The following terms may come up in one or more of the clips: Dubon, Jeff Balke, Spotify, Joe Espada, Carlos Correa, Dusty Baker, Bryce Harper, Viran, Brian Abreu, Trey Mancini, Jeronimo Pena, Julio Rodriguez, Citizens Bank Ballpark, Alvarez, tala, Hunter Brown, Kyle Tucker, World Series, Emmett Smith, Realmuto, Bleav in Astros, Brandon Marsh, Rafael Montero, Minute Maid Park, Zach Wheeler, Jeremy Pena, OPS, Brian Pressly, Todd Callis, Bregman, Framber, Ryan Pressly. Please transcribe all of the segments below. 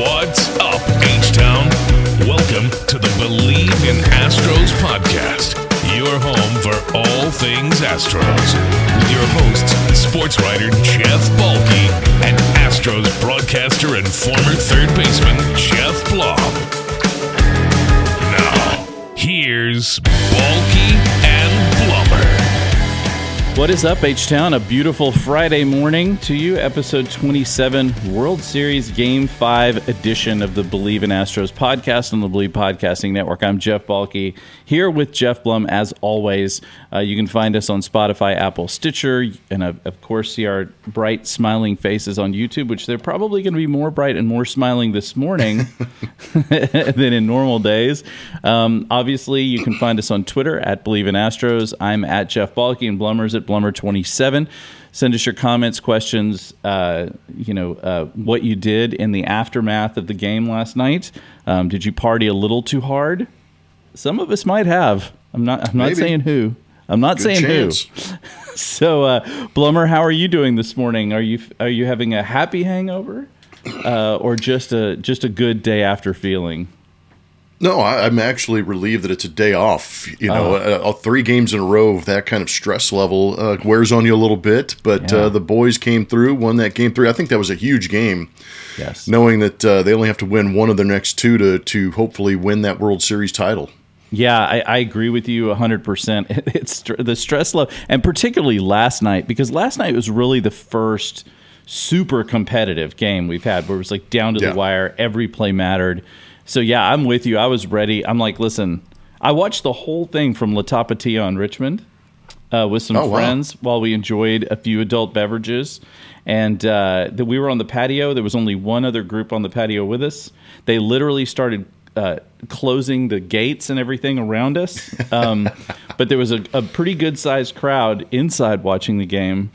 What's up, H-Town? Welcome to the Bleav in Astros podcast, your home for all things Astros, with your hosts, sports writer Jeff Balke and Astros broadcaster and former third baseman Jeff Blum. Now, here's Balke and Blummer. What is up, H-Town? A beautiful Friday morning to you. Episode 27, World Series Game 5 edition of the Bleav in Astros podcast on the Bleav Podcasting Network. I'm Jeff Balke here with Jeff Blum, as always. You can find us on Spotify, Apple, Stitcher, and of course, see our bright, smiling faces on YouTube, which they're probably going to be more bright and more smiling this morning than in normal days. Obviously, you can find us on Twitter at Bleav in Astros. I'm at Jeff Balke, and Blummer's at Blummer27. Send us your comments, questions, what you did in the aftermath of the game last night. Did you party a little too hard? Some of us might have. I'm not saying who. I'm not saying who. So, Blummer, how are you doing this morning? Are you having a happy hangover, or just a good day after feeling? No, I'm actually relieved that it's a day off. You know, three games in a row of that kind of stress level wears on you a little bit. But yeah. The boys came through, won that game 3. I think that was a huge game. Yes. Knowing that they only have to win one of their next two to hopefully win that World Series title. Yeah, I agree with you 100%. It's the stress level, and particularly last night, because last night was really the first super competitive game we've had, where it was like down to the wire, every play mattered. So, yeah, I'm with you. I was ready. I'm like, listen, I watched the whole thing from La Tapatilla in Richmond with some friends while we enjoyed a few adult beverages. And we were on the patio. There was only one other group on the patio with us. They literally started closing the gates and everything around us. But there was a pretty good-sized crowd inside watching the game.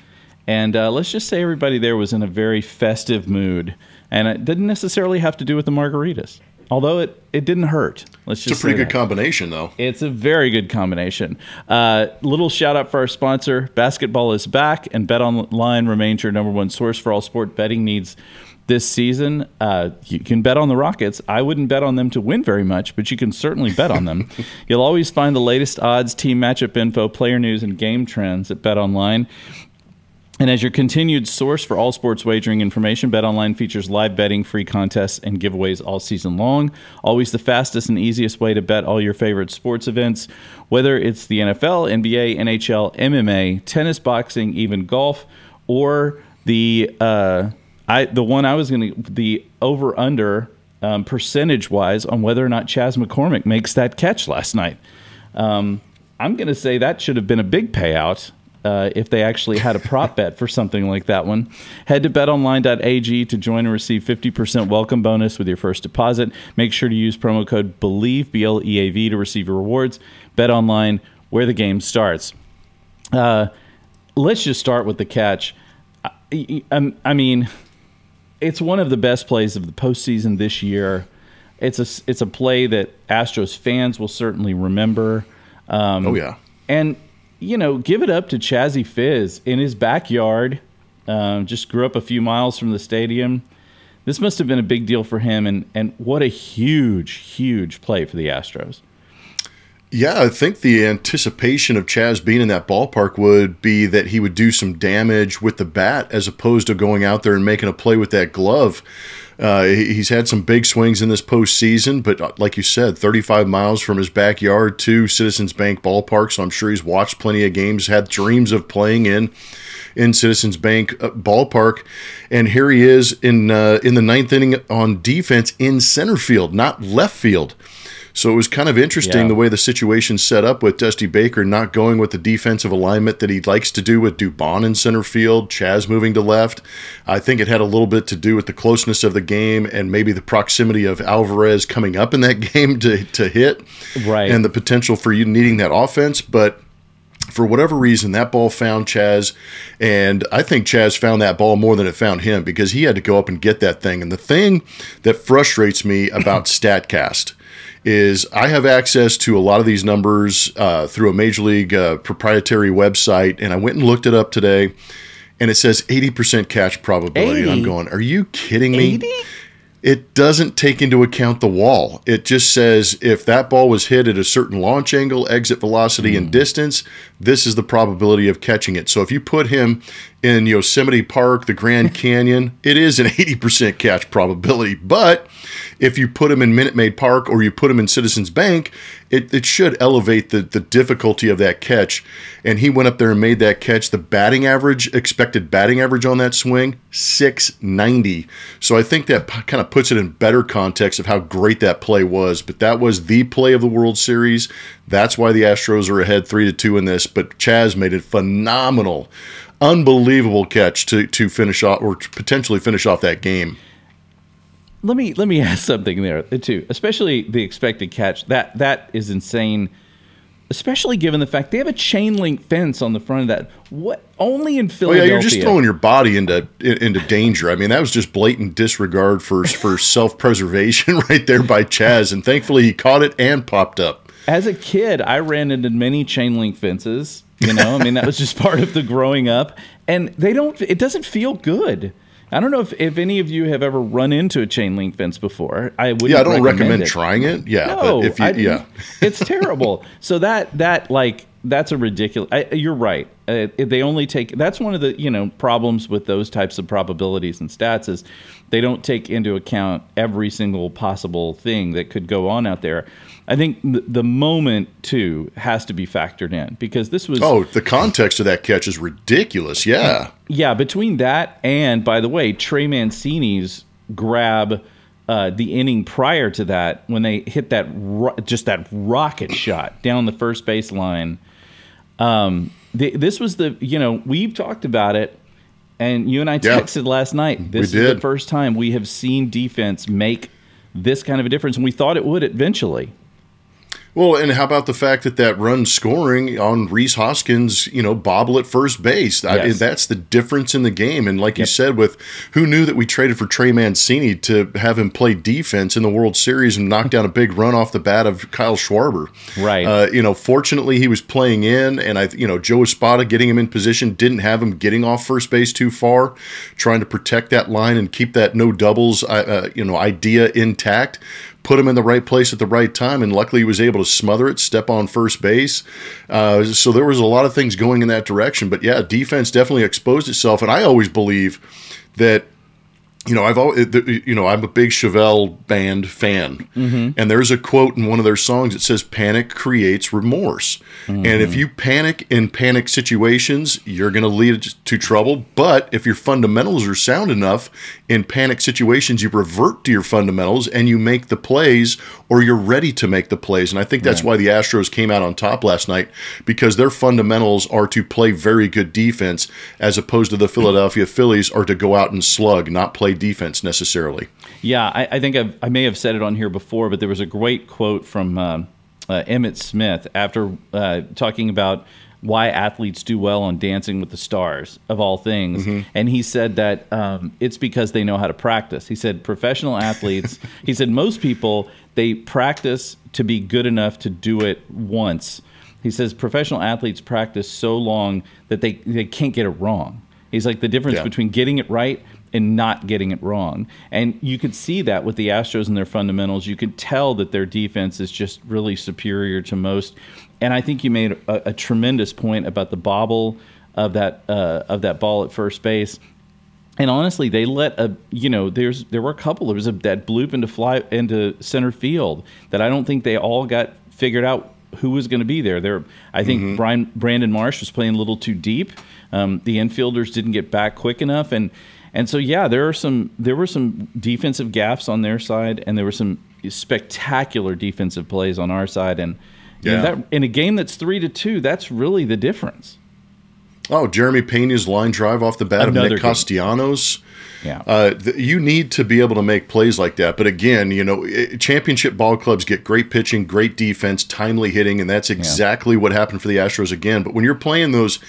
And let's just say everybody there was in a very festive mood. And it didn't necessarily have to do with the margaritas. Although it didn't hurt. It's a pretty good combination, though. It's a very good combination. Little shout out for our sponsor. Basketball is back, and BetOnline remains your number one source for all sport betting needs this season. You can bet on the Rockets. I wouldn't bet on them to win very much, but you can certainly bet on them. You'll always find the latest odds, team matchup info, player news, and game trends at BetOnline. And as your continued source for all sports wagering information, BetOnline features live betting, free contests, and giveaways all season long. Always the fastest and easiest way to bet all your favorite sports events, whether it's the NFL, NBA, NHL, MMA, tennis, boxing, even golf, or the over-under percentage-wise on whether or not Chas McCormick makes that catch last night. I'm going to say that should have been a big payout. If they actually had a prop bet for something like that one. Head to betonline.ag to join and receive 50% welcome bonus with your first deposit. Make sure to use promo code BLEAV, B-L-E-A-V, to receive your rewards. BetOnline, where the game starts. Let's just start with the catch. I mean, it's one of the best plays of the postseason this year. It's a play that Astros fans will certainly remember. And you know, give it up to Chazzy Fizz in his backyard. Just grew up a few miles from the stadium. This must have been a big deal for him, and what a huge, huge play for the Astros. Yeah, I think the anticipation of Chaz being in that ballpark would be that he would do some damage with the bat as opposed to going out there and making a play with that glove. He's had some big swings in this postseason, but like you said, 35 miles from his backyard to Citizens Bank Ballpark, so I'm sure he's watched plenty of games, had dreams of playing in Citizens Bank Ballpark, and here he is in the ninth inning on defense in center field, not left field. So it was kind of interesting the way the situation set up with Dusty Baker not going with the defensive alignment that he likes to do with Dubon in center field, Chaz moving to left. I think it had a little bit to do with the closeness of the game and maybe the proximity of Alvarez coming up in that game to hit, right, and the potential for you needing that offense. But for whatever reason, that ball found Chaz, and I think Chaz found that ball more than it found him because he had to go up and get that thing. And the thing that frustrates me about StatCast is I have access to a lot of these numbers through a Major League proprietary website, and I went and looked it up today, and it says 80% catch probability. 80? And I'm going, are you kidding me? 80? it doesn't take into account the wall. It just says if that ball was hit at a certain launch angle, exit velocity, and distance, this is the probability of catching it. So if you put him in Yosemite Park, the Grand Canyon, it is an 80% catch probability. But if you put him in Minute Maid Park or you put him in Citizens Bank, it should elevate the difficulty of that catch. And he went up there and made that catch. The batting average, expected batting average on that swing, 690. So I think that kind of puts it in better context of how great that play was. But that was the play of the World Series. That's why the Astros are ahead 3-2 in this. But Chas made a phenomenal, unbelievable catch to finish off or to potentially finish off that game. Let me ask something there too. Especially the expected catch. That is insane. Especially given the fact they have a chain link fence on the front of that. What only in Philadelphia? Oh, yeah, you're just throwing your body into danger. I mean, that was just blatant disregard for self preservation right there by Chas, and thankfully he caught it and popped up. As a kid, I ran into many chain link fences. I mean, that was just part of the growing up, and it doesn't feel good. I don't know if any of you have ever run into a chain link fence before. I don't recommend it. Trying it. Yeah, no, but it's terrible. So that's a ridiculous. You're right. They only take. That's one of the problems with those types of probabilities and stats is they don't take into account every single possible thing that could go on out there. I think the moment too has to be factored in because this was. Oh, the context of that catch is ridiculous. Yeah. Yeah. Between that and, by the way, Trey Mancini's grab the inning prior to that when they hit that just that rocket shot down the first baseline. This was the we've talked about it. And you and I texted last night. This is the first time we have seen defense make this kind of a difference, and we thought it would eventually. Well, and how about the fact that run scoring on Rhys Hoskins, bobble at first base? Yes. That's the difference in the game. And like you said, with who knew that we traded for Trey Mancini to have him play defense in the World Series and knock down a big run off the bat of Kyle Schwarber? Right. Fortunately, he was playing in, and Joe Espada getting him in position didn't have him getting off first base too far, trying to protect that line and keep that no doubles, idea intact. Put him in the right place at the right time, and luckily he was able to smother it, step on first base. So there was a lot of things going in that direction. But, yeah, defense definitely exposed itself. And I always Bleav that, I'm a big Chevelle band fan. Mm-hmm. And there's a quote in one of their songs that says, panic creates remorse. Mm-hmm. And if you panic in panic situations, you're going to lead to trouble. But if your fundamentals are sound enough, in panic situations, you revert to your fundamentals and you make the plays or you're ready to make the plays. And I think that's why the Astros came out on top last night, because their fundamentals are to play very good defense as opposed to the Philadelphia Phillies are to go out and slug, not play defense necessarily. Yeah, I think I may have said it on here before, but there was a great quote from Emmett Smith after talking about why athletes do well on Dancing with the Stars, of all things. Mm-hmm. And he said that it's because they know how to practice. He said professional athletes, he said most people, they practice to be good enough to do it once. He says professional athletes practice so long that they can't get it wrong. He's like the difference between getting it right and not getting it wrong. And you could see that with the Astros and their fundamentals. You could tell that their defense is just really superior to most. And I think you made a tremendous point about the bobble of that ball at first base. And honestly, they let there were a couple. There was that bloop into center field that I don't think they all got figured out who was going to be there. I think Brandon Marsh was playing a little too deep. The infielders didn't get back quick enough, and so, yeah, there were some defensive gaffes on their side, and there were some spectacular defensive plays on our side. And that, in a game that's 3-2, that's really the difference. Oh, Jeremy Pena's line drive off the bat of Nick Castellanos. Yeah. You need to be able to make plays like that. But again, championship ball clubs get great pitching, great defense, timely hitting, and that's exactly what happened for the Astros again. But when you're playing those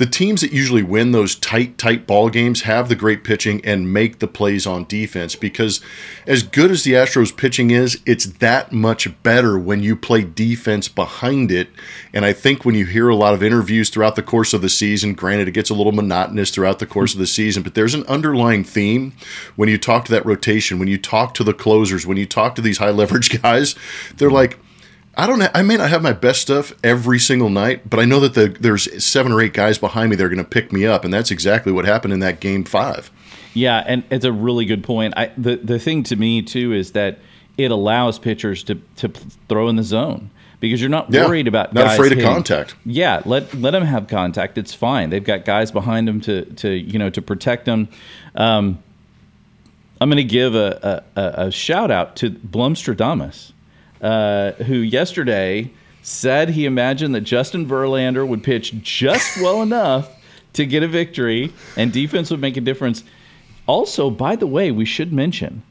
the teams that usually win those tight ball games have the great pitching and make the plays on defense, because as good as the Astros pitching is, it's that much better when you play defense behind it. And I think when you hear a lot of interviews throughout the course of the season, granted it gets a little monotonous throughout the course of the season, but there's an underlying theme when you talk to that rotation, when you talk to the closers, when you talk to these high leverage guys, they're like, I may not have my best stuff every single night, but I know that there's 7 or 8 guys behind me that are going to pick me up, and that's exactly what happened in that Game 5. Yeah, and it's a really good point. The thing to me, too, is that it allows pitchers to throw in the zone because you're not worried about guys afraid hitting. Of contact. Yeah, let them have contact. It's fine. They've got guys behind them to protect them. I'm going to give a shout-out to Blumstradamus. Who yesterday said he imagined that Justin Verlander would pitch just well enough to get a victory and defense would make a difference. Also, by the way, we should mention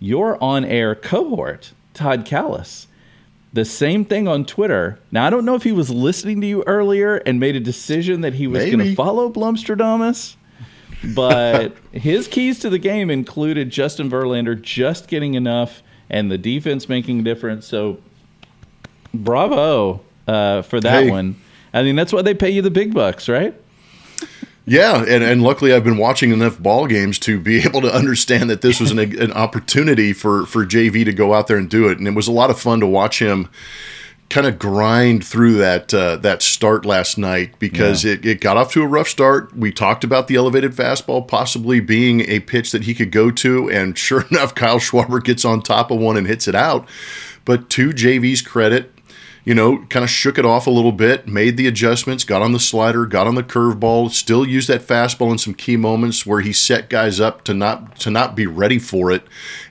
your on-air cohort, Todd Callis, the same thing on Twitter. Now, I don't know if he was listening to you earlier and made a decision that he was going to follow Blumstradamus, but his keys to the game included Justin Verlander just getting enough and the defense making a difference. So, bravo for that one. I mean, that's why they pay you the big bucks, right? Yeah, and luckily I've been watching enough ball games to be able to understand that this was an opportunity for JV to go out there and do it. And it was a lot of fun to watch him kind of grind through that start last night, because it got off to a rough start. We talked about the elevated fastball possibly being a pitch that he could go to, and sure enough, Kyle Schwarber gets on top of one and hits it out. But to JV's credit, kind of shook it off a little bit, made the adjustments, got on the slider, got on the curveball, still used that fastball in some key moments where he set guys up to not be ready for it,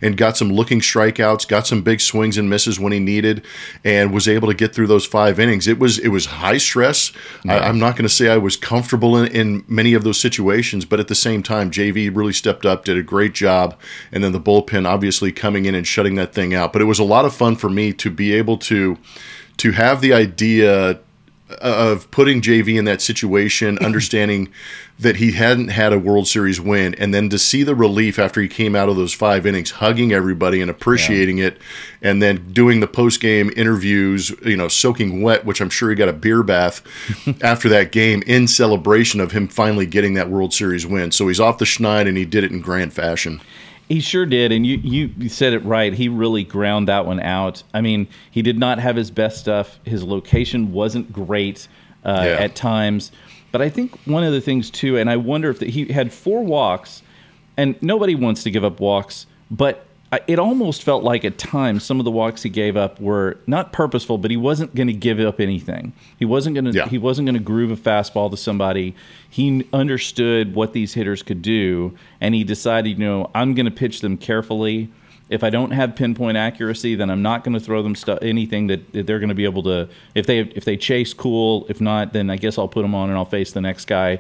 and got some looking strikeouts, got some big swings and misses when he needed, and was able to get through those 5 innings. It was high stress. Yeah. I'm not going to say I was comfortable in many of those situations, but at the same time, JV really stepped up, did a great job, and then the bullpen obviously coming in and shutting that thing out. But it was a lot of fun for me to be able to have the idea of putting JV in that situation, understanding that he hadn't had a World Series win, and then to see the relief after he came out of those 5 innings, hugging everybody and appreciating it, and then doing the post-game interviews, soaking wet, which I'm sure he got a beer bath after that game in celebration of him finally getting that World Series win. So he's off the schneid, and he did it in grand fashion. He sure did, and you said it right. He really ground that one out. I mean, he did not have his best stuff. His location wasn't great at times. But I think one of the things, too, and I wonder if he had 4 walks, and nobody wants to give up walks, but it almost felt like at times some of the walks he gave up were not purposeful, but he wasn't going to give up anything. He wasn't going to groove a fastball to somebody. He understood what these hitters could do, and he decided, I'm going to pitch them carefully. If I don't have pinpoint accuracy, then I'm not going to throw them anything that they're going to be able to. If they chase, cool. If not, then I guess I'll put them on and I'll face the next guy.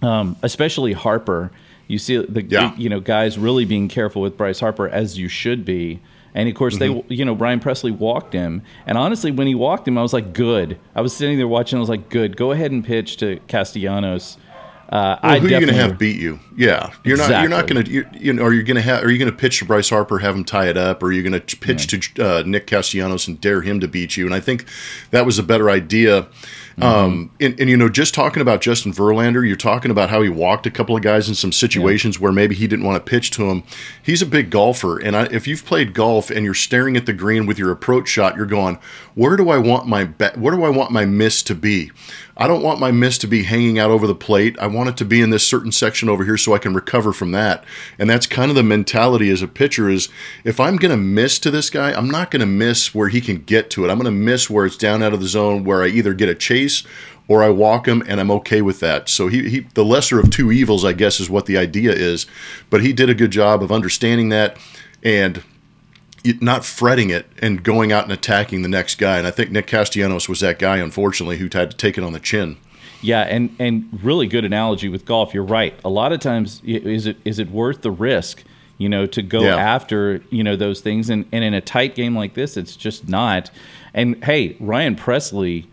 Especially Harper. You see the guys really being careful with Bryce Harper, as you should be. And, of course, they Brian Pressly walked him. And, honestly, when he walked him, I was like, good. I was sitting there watching. I was like, good. Go ahead and pitch to Castellanos. Who are you going to have beat you? Yeah, Are you going to pitch to Bryce Harper, have him tie it up, or are you going to pitch to Nick Castellanos and dare him to beat you? And I think that was a better idea. Mm-hmm. Just talking about Justin Verlander, you're talking about how he walked a couple of guys in some situations where maybe he didn't want to pitch to him. He's a big golfer, and if you've played golf and you're staring at the green with your approach shot, you're going, where do I want my miss to be? I don't want my miss to be hanging out over the plate. I want it to be in this certain section over here so I can recover from that. And that's kind of the mentality as a pitcher is, if I'm going to miss to this guy, I'm not going to miss where he can get to it. I'm going to miss where it's down out of the zone where I either get a chase or I walk him, and I'm okay with that. So he the lesser of two evils, I guess, is what the idea is. But he did a good job of understanding that and not fretting it and going out and attacking the next guy. And I think Nick Castellanos was that guy, unfortunately, who had to take it on the chin. Yeah, and really good analogy with golf. You're right. A lot of times, is it worth the risk, to go after, those things? And in a tight game like this, it's just not. And, hey, Ryan Pressly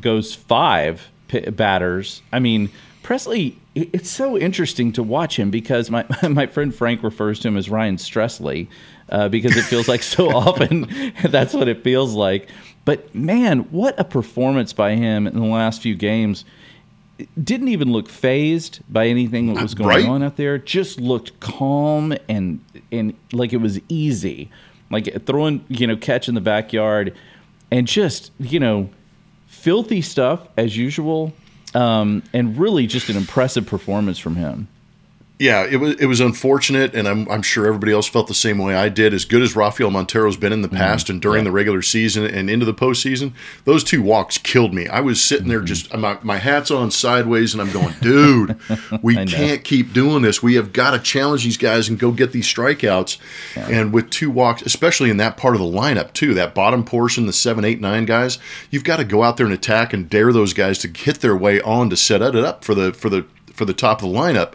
goes 5 batters. I mean, Pressly, it's so interesting to watch him because my friend Frank refers to him as Ryan Stressley because it feels like so often that's what it feels like. But, man, what a performance by him in the last few games. Didn't even look phased by anything that was going on out there. Just looked calm and like it was easy. Like throwing, catch in the backyard and just, filthy stuff as usual. And really just an impressive performance from him. Yeah, it was unfortunate, and I'm sure everybody else felt the same way I did. As good as Rafael Montero's been in the past and during the regular season and into the postseason, those two walks killed me. I was sitting there just my hat's on sideways, and I'm going, dude, we can't keep doing this. We have got to challenge these guys and go get these strikeouts. Yeah. And with two walks, especially in that part of the lineup too, that bottom portion, the 7, 8, 9 guys, you've got to go out there and attack and dare those guys to hit their way on to set it up for the top of the lineup.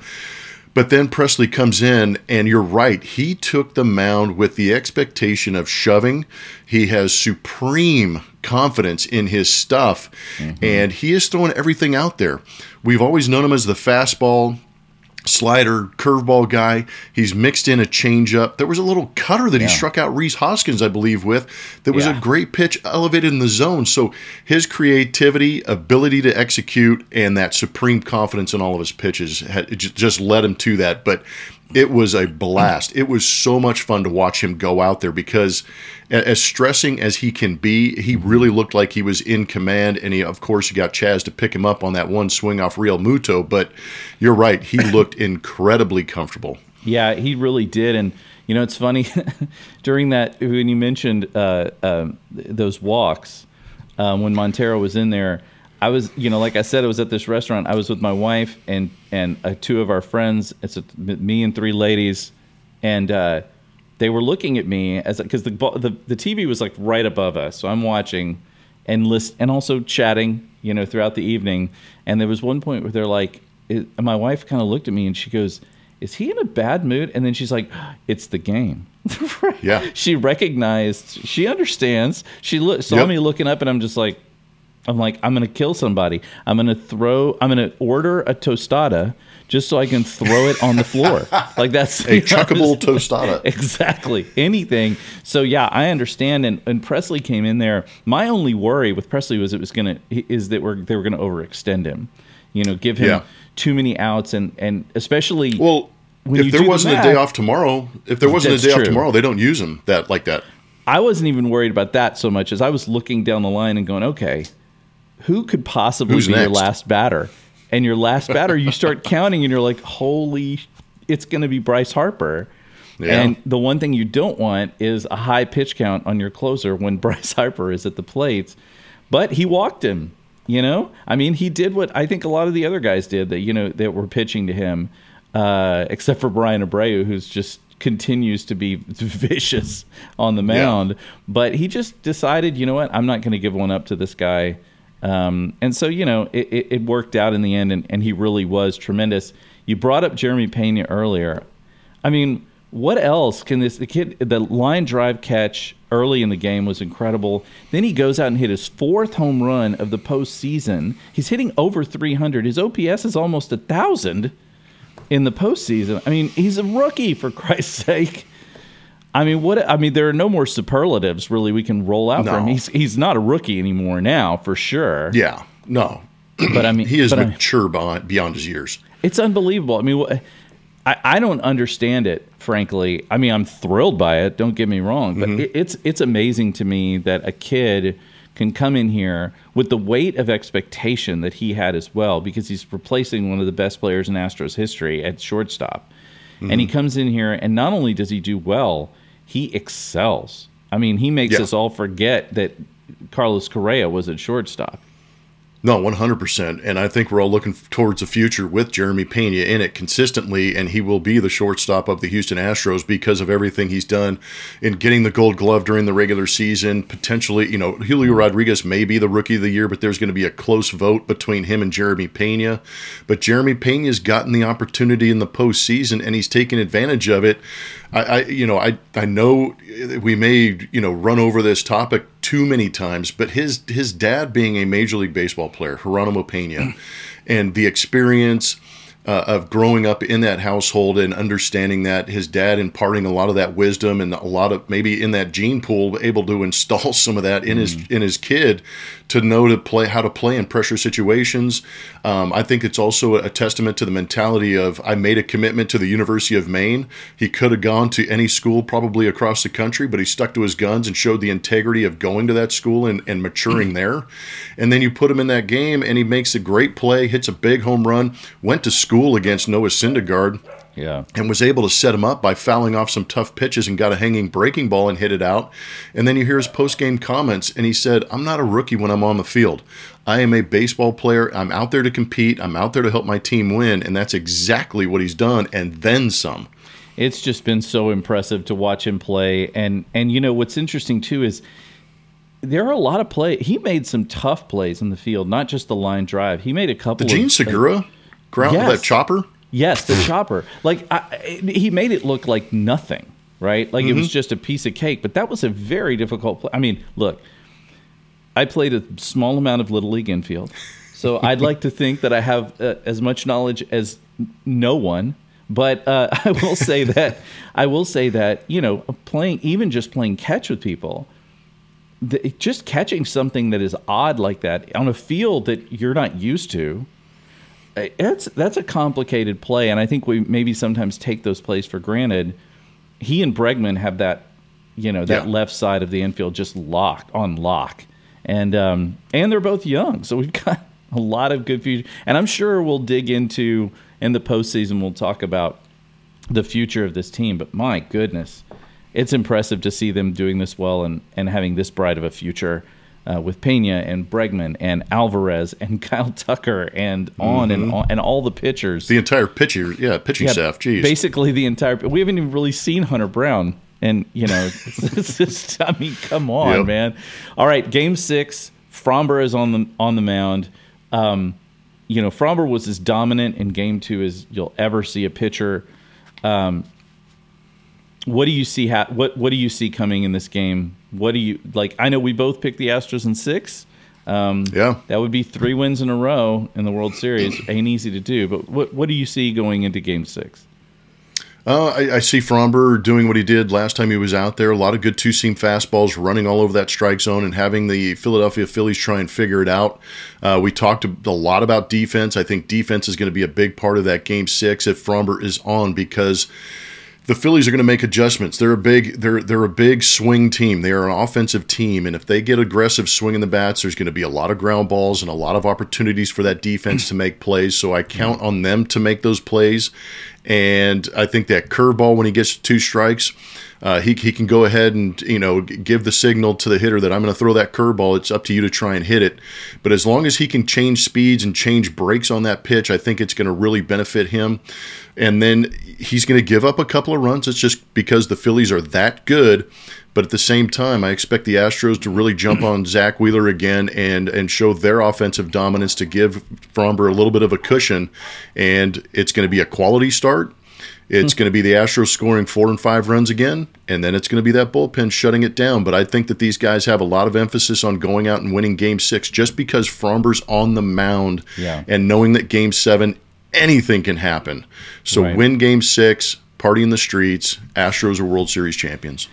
But then Pressly comes in, and you're right. He took the mound with the expectation of shoving. He has supreme confidence in his stuff, and he is throwing everything out there. We've always known him as the fastball, slider, curveball guy. He's mixed in a changeup. There was a little cutter that he struck out Rhys Hoskins, I Bleav, with. That was a great pitch elevated in the zone. So his creativity, ability to execute, and that supreme confidence in all of his pitches just led him to that. But it was a blast. It was so much fun to watch him go out there because as stressing as he can be, he really looked like he was in command. And he got Chas to pick him up on that one swing off Realmuto. But you're right. He looked incredibly comfortable. Yeah, he really did. And, it's funny during that, when you mentioned those walks when Montero was in there, I was, like I said, I was at this restaurant. I was with my wife and two of our friends. It's me and three ladies, and they were looking at me because the TV was like right above us. So I'm watching and and also chatting, throughout the evening. And there was one point where they're like, my wife kind of looked at me and she goes, "Is he in a bad mood?" And then she's like, "It's the game." Yeah. She recognized. She understands. She saw me looking up, and I'm just like. I'm going to kill somebody. I'm going to order a tostada just so I can throw it on the floor. Like that's a chuckable tostada. Exactly. Anything. So yeah, I understand. And Pressly came in there. My only worry with Pressly was they were going to overextend him, give him too many outs and especially, if there wasn't a day off tomorrow, they don't use him like that. I wasn't even worried about that so much as I was looking down the line and going, okay, who could possibly be your last batter? And your last batter, you start counting, and you're like, holy, it's going to be Bryce Harper. Yeah. And the one thing you don't want is a high pitch count on your closer when Bryce Harper is at the plate. But he walked him, he did what I think a lot of the other guys did that, that were pitching to him, except for Brian Abreu, who's just continues to be vicious on the mound. Yeah. But he just decided, I'm not going to give one up to this guy. And so, it worked out in the end, and he really was tremendous. You brought up Jeremy Pena earlier. I mean, what else can the line drive catch early in the game was incredible. Then he goes out and hit his 4th home run of the postseason. He's hitting over 300. His OPS is almost 1,000 in the postseason. I mean, he's a rookie, for Christ's sake. I mean, there are no more superlatives really we can roll out for him. He's not a rookie anymore now, for sure. Yeah, no. But I mean, he is mature beyond his years. It's unbelievable. I mean, I don't understand it, frankly. I mean, I'm thrilled by it. Don't get me wrong, but it's amazing to me that a kid can come in here with the weight of expectation that he had as well, because he's replacing one of the best players in Astros history at shortstop. And he comes in here, and not only does he do well, he excels. I mean, he makes us all forget that Carlos Correa was at shortstop. No, 100%. And I think we're all looking towards the future with Jeremy Pena in it consistently, and he will be the shortstop of the Houston Astros because of everything he's done in getting the Gold Glove during the regular season. Potentially, Julio Rodriguez may be the Rookie of the Year, but there's going to be a close vote between him and Jeremy Pena. But Jeremy Pena's gotten the opportunity in the postseason, and he's taken advantage of it. I know we may run over this topic too many times, but his dad being a Major League Baseball player, Jeronimo Pena, and the experience of growing up in that household and understanding that, his dad imparting a lot of that wisdom and a lot of maybe in that gene pool, able to install some of that in his kid to know to play how to play in pressure situations. I think it's also a testament to the mentality of, I made a commitment to the University of Maine. He could have gone to any school probably across the country, but he stuck to his guns and showed the integrity of going to that school and maturing there. And then you put him in that game and he makes a great play, hits a big home run, went to school against Noah Syndergaard, and was able to set him up by fouling off some tough pitches and got a hanging breaking ball and hit it out. And then you hear his post-game comments, and he said, "I'm not a rookie when I'm on the field. I am a baseball player. I'm out there to compete. I'm out there to help my team win." And that's exactly what he's done, and then some. It's just been so impressive to watch him play. And you know, what's interesting, too, is there are a lot of plays. He made some tough plays in the field, not just the line drive. He made a couple of— Gene Segura? That chopper? Yes, the chopper. Like, he made it look like nothing, right? Like, it was just a piece of cake. But that was a very difficult play. I mean, look, I played a small amount of Little League infield, so I'd like to think that I have as much knowledge as no one. But I will say that, you know, even just playing catch with people, just catching something that is odd like that on a field that you're not used to, That's a complicated play, and I think we maybe sometimes take those plays for granted. He and Bregman have that, you know, that left side of the infield just locked on lock, and they're both young, so we've got a lot of good future. And I'm sure we'll dig into in the postseason. We'll talk about the future of this team, but my goodness, it's impressive to see them doing this well and having this bright of a future. With Pena and Bregman and Alvarez and Kyle Tucker and on and on, and all the pitchers. The entire pitching staff. Geez. Basically the entire— we haven't even really seen Hunter Brown. And, you know, it's just, I mean, come on, man. All right, Game 6, Framber is on the mound. You know, Framber was as dominant in Game 2 as you'll ever see a pitcher. What do you see? What do you see coming in this game? What do you like? I know we both picked the Astros in 6. That would be 3 wins in a row in the World Series. Ain't easy to do. But what do you see going into Game 6? I see Framber doing what he did last time he was out there. A lot of good two-seam fastballs, running all over that strike zone and having the Philadelphia Phillies try and figure it out. We talked a lot about defense. I think defense is going to be a big part of that Game 6 if Framber is on, because the Phillies are going to make adjustments. They're a big swing team. They are an offensive team, and if they get aggressive swinging the bats, there's going to be a lot of ground balls and a lot of opportunities for that defense to make plays. So I count on them to make those plays, and I think that curveball, when he gets 2 strikes, he can go ahead and, you know, give the signal to the hitter that I'm going to throw that curveball. It's up to you to try and hit it. But as long as he can change speeds and change breaks on that pitch, I think it's going to really benefit him. And then he's going to give up a couple of runs. It's just because the Phillies are that good. But at the same time, I expect the Astros to really jump on Zach Wheeler again and show their offensive dominance to give Framber a little bit of a cushion. And it's going to be a quality start. It's going to be the Astros scoring 4 and 5 runs again, and then it's going to be that bullpen shutting it down. But I think that these guys have a lot of emphasis on going out and winning Game 6 just because Framber's on the mound and knowing that Game 7, anything can happen. So win Game 6, party in the streets, Astros are World Series champions.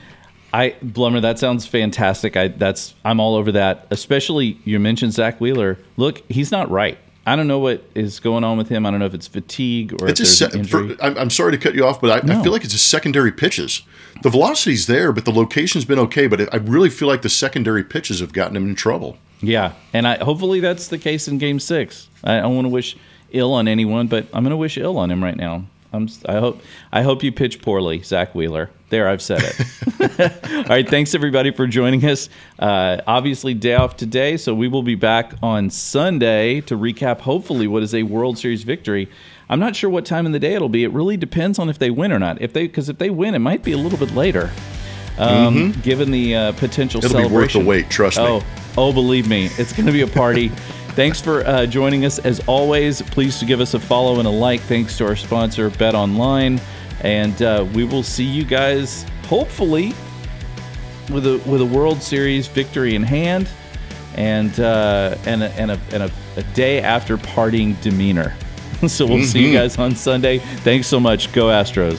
Blummer, that sounds fantastic. I'm all over that, especially you mentioned Zach Wheeler. Look, he's not right. I don't know what is going on with him. I don't know if it's fatigue or an injury. I'm sorry to cut you off, but I feel like it's his secondary pitches. The velocity's there, but the location's been okay. But I really feel like the secondary pitches have gotten him in trouble. Yeah, and hopefully that's the case in Game 6. I don't want to wish ill on anyone, but I'm going to wish ill on him right now. I hope you pitch poorly, Zach Wheeler. There, I've said it. All right, thanks, everybody, for joining us. Obviously, day off today, so we will be back on Sunday to recap, hopefully, what is a World Series victory. I'm not sure what time of the day it'll be. It really depends on if they win or not. Because if they win, it might be a little bit later, given the potential celebration. It'll be worth the wait, trust me. Oh, Bleav me. It's going to be a party. Thanks for joining us. As always, please give us a follow and a like. Thanks to our sponsor, BetOnline. And we will see you guys, hopefully, with a World Series victory in hand, and a day after partying demeanor. So we'll see you guys on Sunday. Thanks so much. Go Astros.